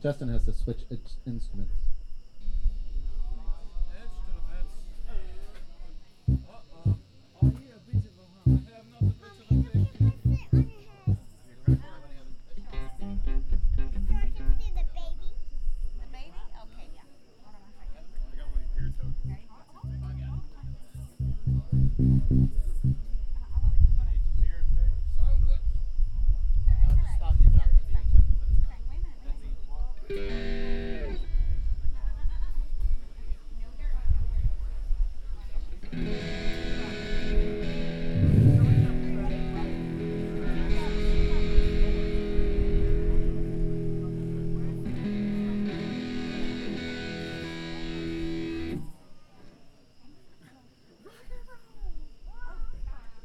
Justin has to switch instruments.